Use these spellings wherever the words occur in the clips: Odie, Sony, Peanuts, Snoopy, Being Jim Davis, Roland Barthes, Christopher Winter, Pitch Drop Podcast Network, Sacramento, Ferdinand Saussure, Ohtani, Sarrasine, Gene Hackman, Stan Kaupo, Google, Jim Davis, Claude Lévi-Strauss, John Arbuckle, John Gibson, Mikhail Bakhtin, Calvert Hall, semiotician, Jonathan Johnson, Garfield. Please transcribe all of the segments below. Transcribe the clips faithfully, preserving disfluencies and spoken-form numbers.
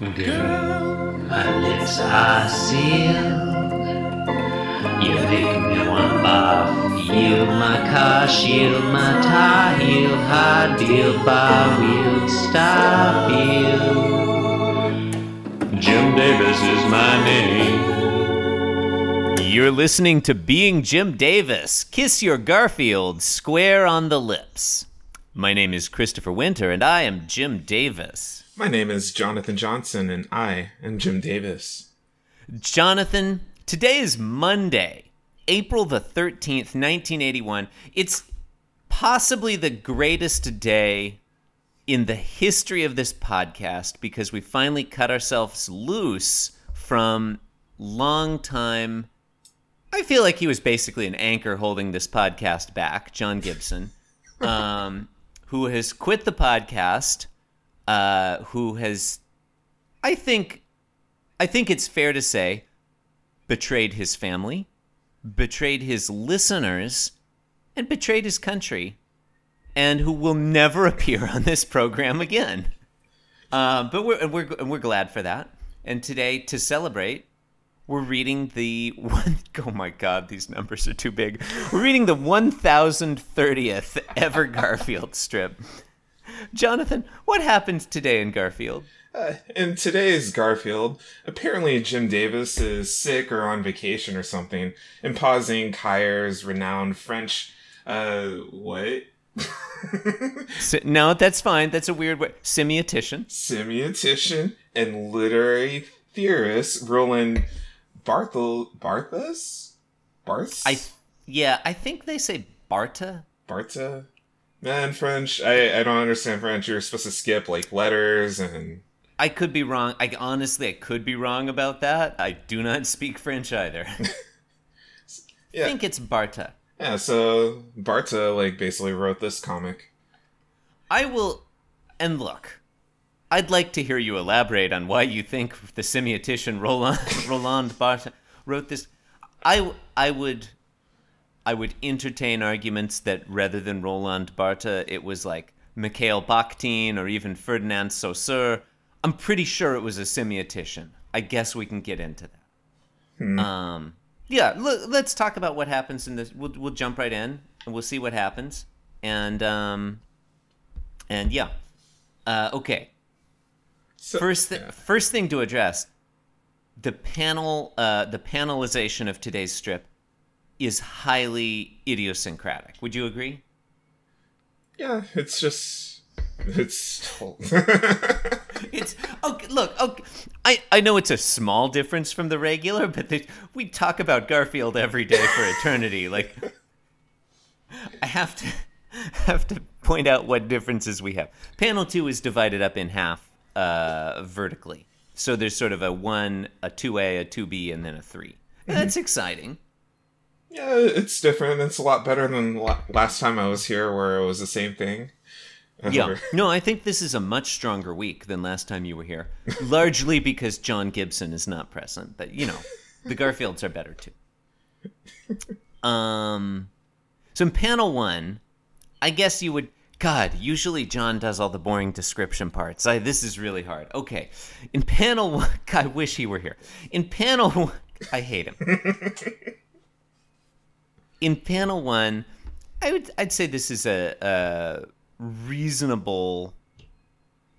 Girl, my lips are sealed. You make me want to yield my car, shield my tie, heel, hard deal, bar wheel, stop you. Jim Davis is my name. You're listening to Being Jim Davis. Kiss your Garfield square on the lips. My name is Christopher Winter, and I am Jim Davis. My name is Jonathan Johnson, and I am Jim Davis. Jonathan, today is Monday, April the thirteenth, nineteen eighty-one. It's possibly the greatest day in the history of this podcast because we finally cut ourselves loose from longtime. I feel like he was basically an anchor holding this podcast back, John Gibson, um, who has quit the podcast. Uh, who has, I think, I think it's fair to say, betrayed his family, betrayed his listeners, and betrayed his country, and who will never appear on this program again. Uh, but we're we're we're glad for that. And today, to celebrate, we're reading the one. Oh my God, these numbers are too big. We're reading the one thousand thirtieth ever Garfield strip. Jonathan, what happened today in Garfield? Uh, in today's Garfield, apparently Jim Davis is sick or on vacation or something, imposing Keyer's renowned French, uh, what? so, no, that's fine. That's a weird word. Semiotician. Semiotician and literary theorist Roland Barthes? Barthes? Barthes? I, yeah, I think they say Barta. Barta? Man, French, I, I don't understand French. You're supposed to skip, like, letters and... I could be wrong. I honestly, I could be wrong about that. I do not speak French either. yeah. I think it's Barta. Yeah, so Barta, like, basically wrote this comic. I will... And look, I'd like to hear you elaborate on why you think the semiotician Roland, Roland Barthes wrote this. I, I would... I would entertain arguments that rather than Roland Barthes, it was like Mikhail Bakhtin or even Ferdinand Saussure. I'm pretty sure it was a semiotician. I guess we can get into that. Hmm. Um, yeah, l- let's talk about what happens in this. We'll, we'll jump right in and we'll see what happens. And um, and yeah, uh, okay. So, first, th- yeah. first thing to address: the panel, uh, the panelization of today's strip is highly idiosyncratic. Would you agree? Yeah, it's just... It's... it's... Okay, look, okay, I, I know it's a small difference from the regular, but the, we talk about Garfield every day for eternity. Like, I have to have to point out what differences we have. Panel two is divided up in half uh, vertically. So there's sort of a one, a two A, a two B, and then a three. Mm-hmm. That's exciting. Yeah, it's different. It's a lot better than last time I was here where it was the same thing. Yeah. No, I think this is a much stronger week than last time you were here, largely because John Gibson is not present. But, you know, the Garfields are better, too. Um, so in panel one, I guess you would... God, usually John does all the boring description parts. I, this is really hard. Okay. In panel one... God, I wish he were here. In panel one... I hate him. In panel one, I would I'd say this is a, a reasonable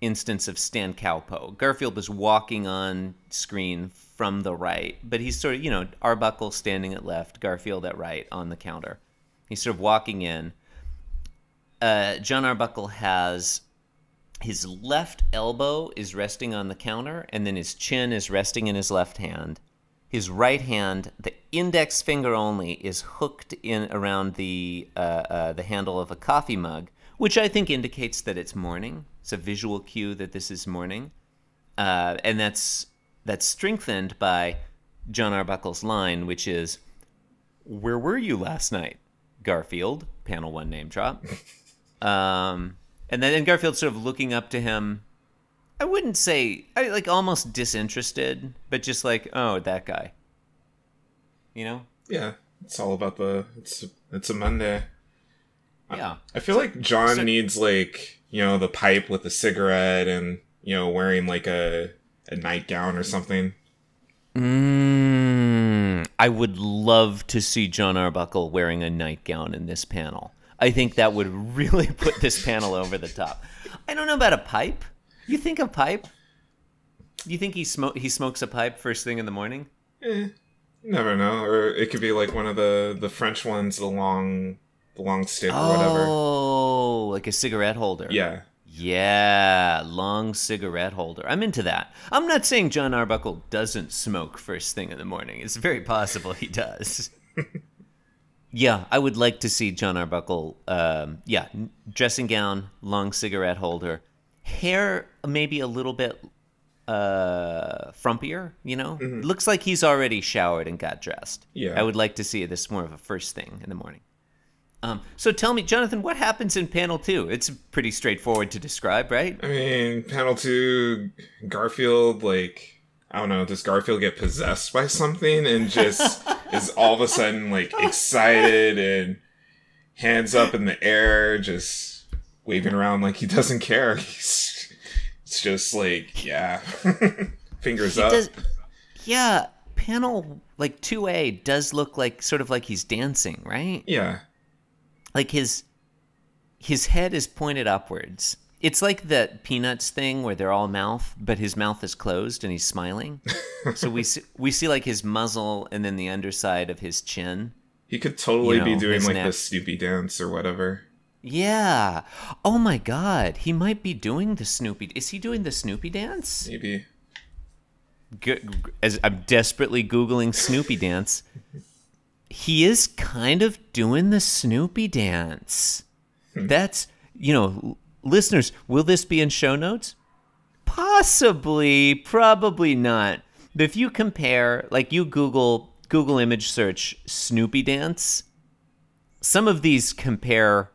instance of Stan Kaupo. Garfield is walking on screen from the right, but he's sort of, you know, Arbuckle standing at left, Garfield at right on the counter. He's sort of walking in. Uh, John Arbuckle has his left elbow is resting on the counter, and then his chin is resting in his left hand. His right hand, the index finger only, is hooked in around the uh, uh, the handle of a coffee mug, which I think indicates that it's morning. It's a visual cue that this is morning, uh, and that's that's strengthened by John Arbuckle's line, which is, "Where were you last night, Garfield?" Panel one name drop, um, and then and Garfield sort of looking up to him. I wouldn't say, I like almost disinterested, but just like, oh, that guy. You know? Yeah, it's all about the, it's it's a Monday. Yeah. I, I feel so, like John so, needs like, you know, the pipe with the cigarette and, you know, wearing like a a nightgown or something. Mm, I would love to see John Arbuckle wearing a nightgown in this panel. I think that would really put this panel over the top. I don't know about a pipe. You think a pipe? You think he smoke? He smokes a pipe first thing in the morning? Eh, never know. Or it could be like one of the, the French ones, the long, the long stick or oh, whatever. Oh, like a cigarette holder. Yeah. Yeah, long cigarette holder. I'm into that. I'm not saying John Arbuckle doesn't smoke first thing in the morning. It's very possible he does. Yeah, I would like to see John Arbuckle. Um, yeah, dressing gown, long cigarette holder, hair maybe a little bit uh, frumpier, you know? Mm-hmm. Looks like he's already showered and got dressed. Yeah. I would like to see this more of a first thing in the morning. Um, so tell me, Jonathan, what happens in panel two? It's pretty straightforward to describe, right? I mean, panel two, Garfield, like, I don't know, does Garfield get possessed by something and just is all of a sudden, like, excited and hands up in the air, just waving around like he doesn't care. He's, it's just like, yeah, fingers he up. Does, yeah, panel, like, two A does look like, sort of like he's dancing, right? Yeah. Like his his head is pointed upwards. It's like that Peanuts thing where they're all mouth, but his mouth is closed and he's smiling. So we see, we see like his muzzle and then the underside of his chin. He could totally you know, be doing like neck. the Snoopy dance or whatever. Yeah. Oh my God. He might be doing the Snoopy. Is he doing the Snoopy dance? Maybe. As I'm desperately Googling Snoopy dance. He is kind of doing the Snoopy dance. Hmm. That's, you know, listeners, will this be in show notes? Possibly, probably not. But if you compare, like you Google, Google image search Snoopy dance, some of these compare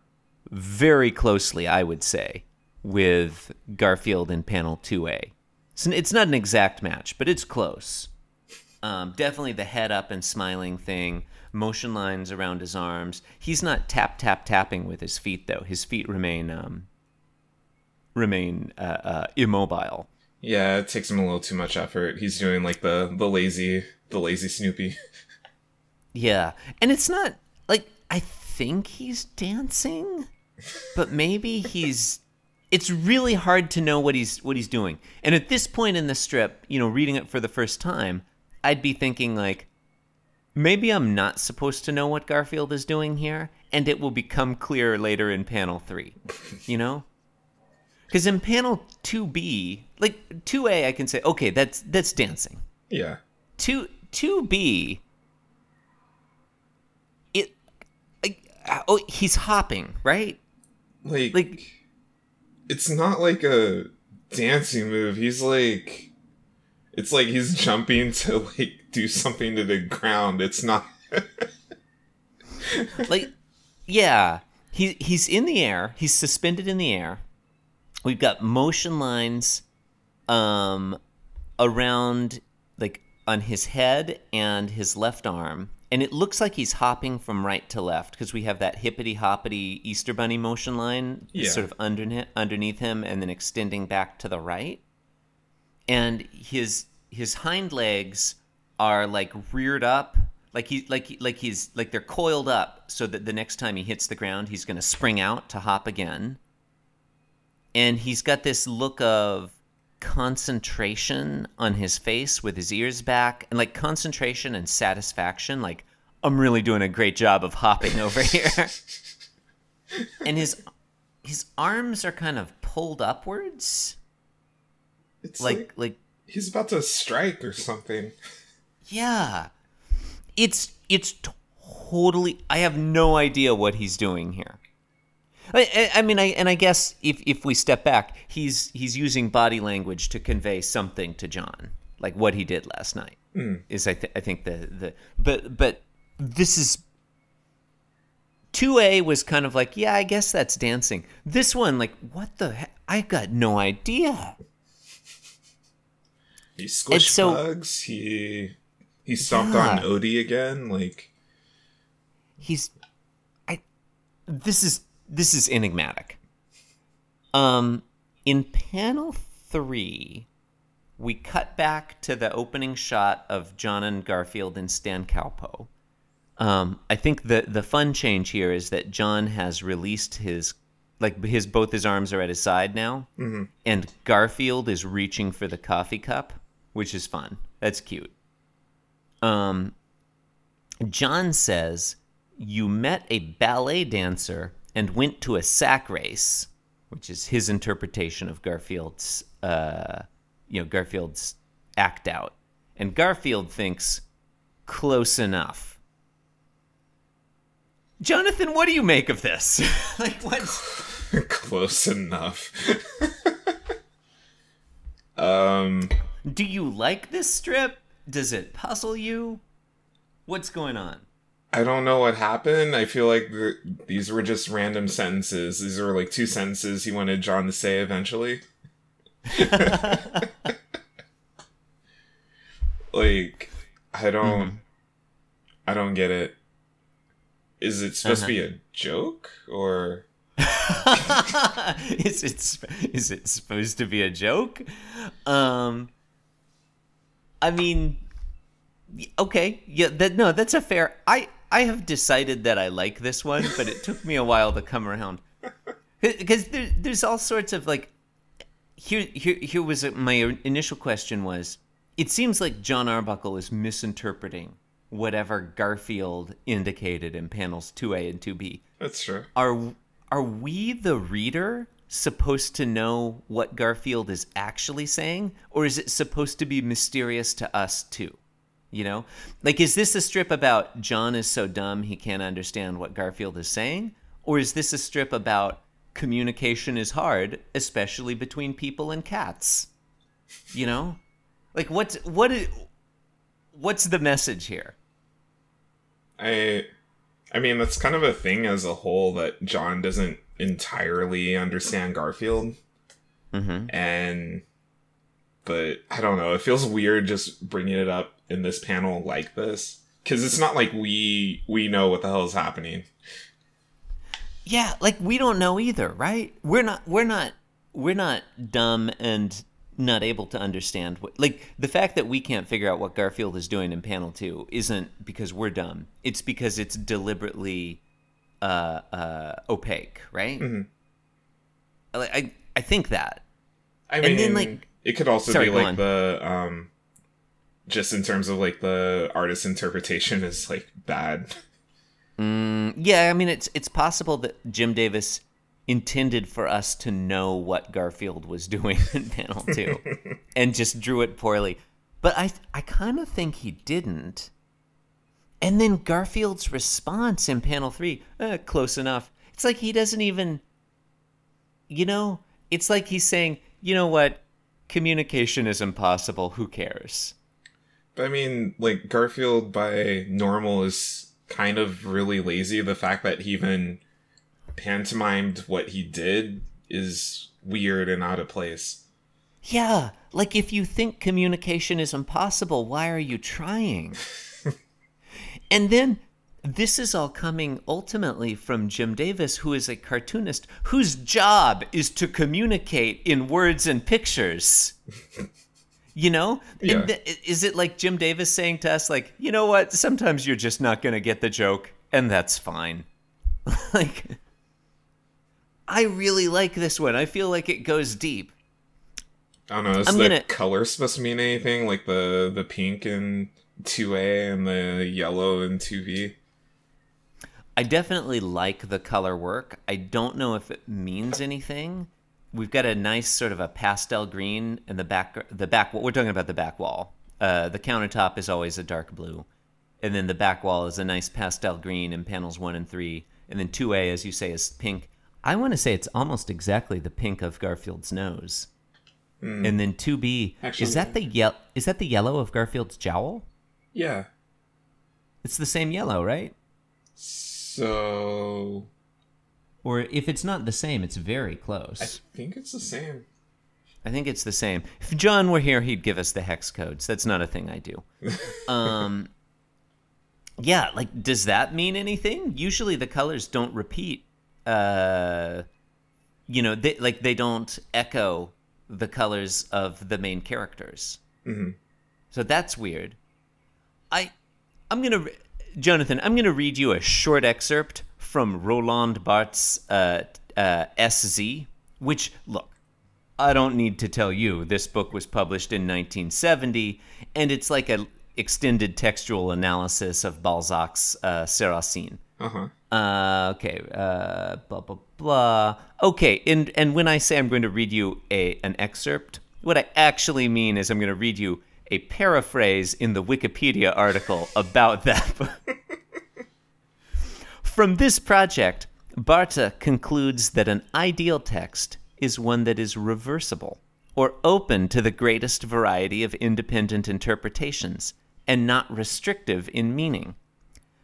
very closely, I would say, with Garfield in panel two A. So it's not an exact match, but it's close. Um, definitely the head up and smiling thing. Motion lines around his arms. He's not tap tap tapping with his feet though. His feet remain um, remain uh, uh, immobile. Yeah, it takes him a little too much effort. He's doing like the the lazy the lazy Snoopy. Yeah, and it's not like I think he's dancing, but maybe he's. It's really hard to know what he's what he's doing. And at this point in the strip, you know, reading it for the first time, I'd be thinking like. Maybe I'm not supposed to know what Garfield is doing here, and it will become clear later in panel three, you know? Because in panel two B, like two A, I can say, okay, that's that's dancing. Yeah. Two two B, it, like, oh, he's hopping, right? Like, like, it's not like a dancing move. He's like. It's like he's jumping to, like, do something to the ground. It's not... like, yeah. He He's in the air. He's suspended in the air. We've got motion lines um, around, like, on his head and his left arm. And it looks like he's hopping from right to left because we have that hippity-hoppity Easter Bunny motion line yeah. sort of underneath, underneath him and then extending back to the right. And his his hind legs are like reared up, like he like he, like he's like they're coiled up, so that the next time he hits the ground, he's gonna spring out to hop again. And he's got this look of concentration on his face, with his ears back, and like concentration and satisfaction. Like I'm really doing a great job of hopping over here. And his his arms are kind of pulled upwards. It's like, like like he's about to strike or something. Yeah. It's it's totally I have no idea what he's doing here. I, I, I mean I and I guess if, if we step back, he's he's using body language to convey something to John, like what he did last night. Mm. Is I th- I think the, the but but this is two A was kind of like, yeah, I guess that's dancing. This one like what the heck? I got no idea. He squished so, bugs. He he stomped yeah. on Odie again. Like he's, I. This is this is enigmatic. Um, in panel three, we cut back to the opening shot of John and Garfield and Stan Kaupo. Um, I think the the fun change here is that John has released his, like his both his arms are at his side now, mm-hmm. and Garfield is reaching for the coffee cup, which is fun. That's cute. Um, John says, "You met a ballet dancer and went to a sack race," which is his interpretation of Garfield's, uh, you know, Garfield's act out, and Garfield thinks, "Close enough." Jonathan, what do you make of this? Like, what? Close enough. um, do you like this strip? Does it puzzle you? What's going on? I don't know what happened. I feel like the, these were just random sentences. These were like two sentences he wanted John to say eventually. Like, I don't, mm. I don't get it. Is it supposed uh-huh. to be a joke, or is it is it supposed to be a joke? Um, I mean, okay, yeah, that no, that's a fair. I I have decided that I like this one, but it took me a while to come around because there, there's all sorts of like. Here, here, here was my initial question was: it seems like John Arbuckle is misinterpreting whatever Garfield indicated in panels two A and two B. That's true. Are are we, the reader, supposed to know what Garfield is actually saying, or is it supposed to be mysterious to us too? You know, like, is this a strip about John is so dumb he can't understand what Garfield is saying, or is this a strip about communication is hard, especially between people and cats? You know, like what's what is what's the message here? I I mean, that's kind of a thing as a whole that John doesn't entirely understand Garfield. Mm-hmm. And, but I don't know. It feels weird just bringing it up in this panel like this. Because it's not like we we know what the hell is happening. Yeah, like we don't know either, right? We're not, we're not, we're not dumb and not able to understand what, like the fact that we can't figure out what Garfield is doing in panel two isn't because we're dumb. It's because it's deliberately uh, uh, opaque, right? Mm-hmm. I, I I think that. I mean, and then, like, it could also sorry, be like on. the um, just in terms of like the artist's interpretation is like bad. Mm, yeah, I mean, it's it's possible that Jim Davis intended for us to know what Garfield was doing in panel two and just drew it poorly. But I I kind of think he didn't. And then Garfield's response in panel three, eh, close enough. It's like he doesn't even, you know, it's like he's saying, you know what, communication is impossible, who cares? But I mean, like, Garfield by normal is kind of really lazy. The fact that he even pantomimed what he did is weird and out of place. Yeah, like if you think communication is impossible, why are you trying? And then this is all coming ultimately from Jim Davis, who is a cartoonist whose job is to communicate in words and pictures. You know? Yeah. And th- is it like Jim Davis saying to us, like, you know what, sometimes you're just not going to get the joke, and that's fine. Like, I really like this one. I feel like it goes deep. I don't know. Is I'm the gonna... color supposed to mean anything? Like the, the pink in two A and the yellow in two B? I definitely like the color work. I don't know if it means anything. We've got a nice sort of a pastel green in the back. The back. We're talking about the back wall. Uh, the countertop is always a dark blue. And then the back wall is a nice pastel green in panels one and three. And then two A, as you say, is pink. I want to say it's almost exactly the pink of Garfield's nose. Mm. And then two B, Actually, is that the ye- is that the yellow of Garfield's jowl? Yeah. It's the same yellow, right? So, or if it's not the same, it's very close. I think it's the same. I think it's the same. If John were here, he'd give us the hex codes. That's not a thing I do. Um, yeah, like, does that mean anything? Usually the colors don't repeat. Uh, you know, they, like they don't echo the colors of the main characters. Mm-hmm. So that's weird. I, I'm going to, Jonathan, I'm going to read you a short excerpt from Roland Barthes' uh, uh, S Z, which, look, I don't need to tell you, this book was published in nineteen seventy, and it's like an extended textual analysis of Balzac's uh, Sarrasine. Uh-huh. Uh, okay, uh, blah, blah, blah. Okay, and, and when I say I'm going to read you a an excerpt, what I actually mean is I'm going to read you a paraphrase in the Wikipedia article about that book. From this project, Barthes concludes that an ideal text is one that is reversible or open to the greatest variety of independent interpretations and not restrictive in meaning.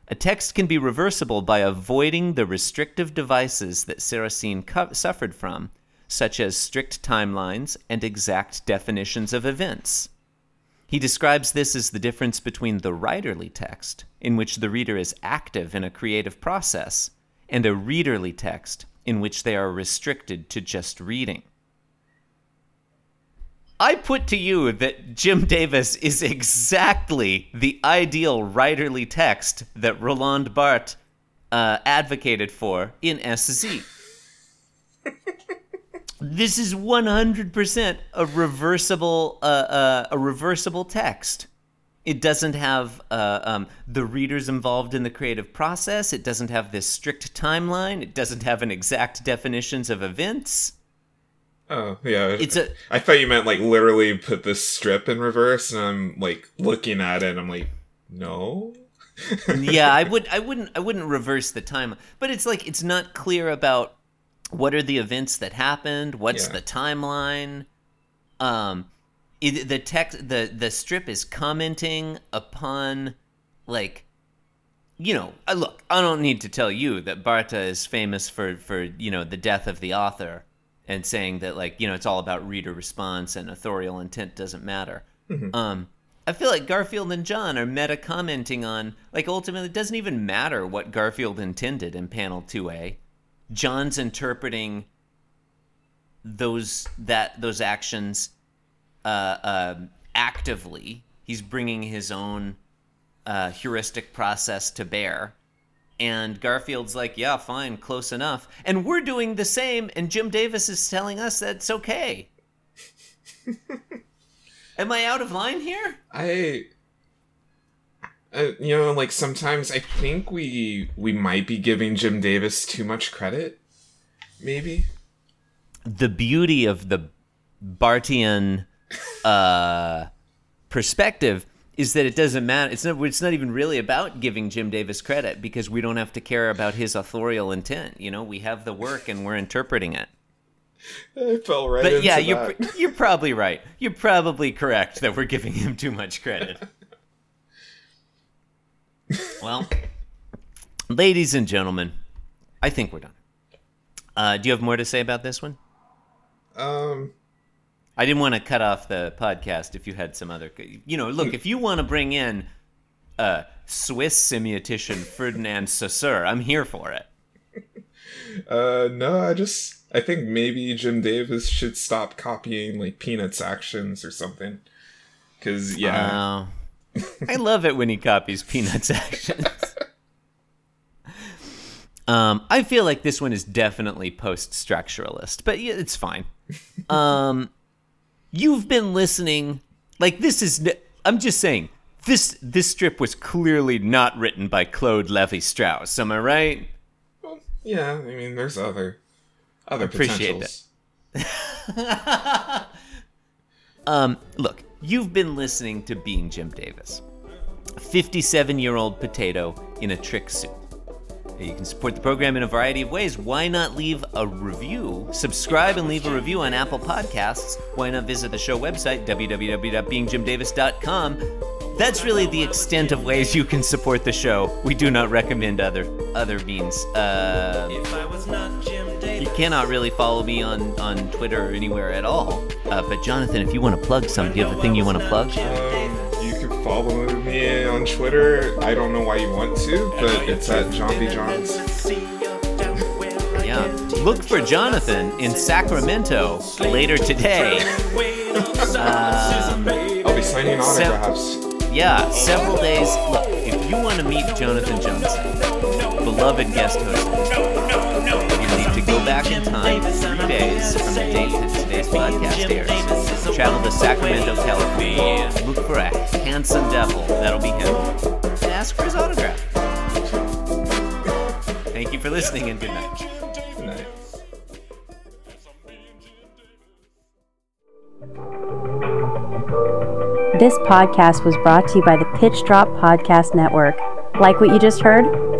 A text can be reversible by avoiding the restrictive devices that Sarrasine co- suffered from, such as strict timelines and exact definitions of events. He describes this as the difference between the writerly text, in which the reader is active in a creative process, and a readerly text, in which they are restricted to just reading. I put to you that Jim Davis is exactly the ideal writerly text that Roland Barthes uh, advocated for in S Z. This is one hundred percent a reversible uh, uh, a reversible text. It doesn't have uh, um, the readers involved in the creative process. It doesn't have this strict timeline. It doesn't have an exact definitions of events. Oh, yeah. It's a, I thought you meant, like, literally put this strip in reverse, and I'm, like, looking at it, and I'm like, no? Yeah, I, would, I, wouldn't, I wouldn't reverse the timeline. But it's, like, it's not clear about what are the events that happened, what's yeah. the timeline, um... It, the text, the, the strip is commenting upon, like, you know, I, look, I don't need to tell you that Barthes is famous for, for, you know, the death of the author and saying that, like, you know, it's all about reader response and authorial intent doesn't matter. Mm-hmm. Um, I feel like Garfield and John are meta commenting on, like, ultimately it doesn't even matter what Garfield intended in panel two A. John's interpreting those that those actions Uh, uh, actively. He's bringing his own uh, heuristic process to bear. And Garfield's like, yeah, fine, close enough. And we're doing the same, and Jim Davis is telling us that's okay. Am I out of line here? I... Uh, you know, like, sometimes I think we we might be giving Jim Davis too much credit. Maybe. The beauty of the Barthian uh, perspective is that it doesn't matter. It's not, it's not even really about giving Jim Davis credit because we don't have to care about his authorial intent. You know, we have the work and we're interpreting it. I fell right but into yeah, you're, that. But yeah, you're probably right. You're probably correct that we're giving him too much credit. Well, ladies and gentlemen, I think we're done. Uh, do you have more to say about this one? Um... I didn't want to cut off the podcast if you had some other... You know, look, if you want to bring in uh, Swiss semiotician Ferdinand Saussure, I'm here for it. Uh, no, I just... I think maybe Jim Davis should stop copying, like, Peanuts' actions or something. Because, yeah. Uh, I love it when he copies Peanuts' actions. um, I feel like this one is definitely post-structuralist, but yeah, it's fine. Um... You've been listening, like this is, I'm just saying, this this strip was clearly not written by Claude Lévi-Strauss, am I right? Well, yeah, I mean, there's other, other potentials. Appreciate um, look, you've been listening to Being Jim Davis, a fifty-seven-year-old potato in a trick suit. You can support the program in a variety of ways. Why not leave a review? Subscribe and leave a review on Apple Podcasts. Why not visit the show website, w w w dot being jim davis dot com. That's really the extent of ways you can support the show. We do not recommend other other means. Uh, you cannot really follow me on, on Twitter or anywhere at all. Uh, but Jonathan, if you want to plug something, do you have a thing you want to plug? You can follow me on Twitter. I don't know why you want to, but it's at John B. Johns. Yeah. Look for Jonathan in Sacramento later today. Uh, I'll be signing autographs. Se- yeah, several days. Look, if you want to meet Jonathan Johnson, beloved guest host of this podcast, you need to go back in time three days from the date that today's podcast airs. Travel to Sacramento, California. Look for a handsome devil. That'll be him. And ask for his autograph. Thank you for listening, and good night. Good night. This podcast was brought to you by the Pitch Drop Podcast Network. Like what you just heard?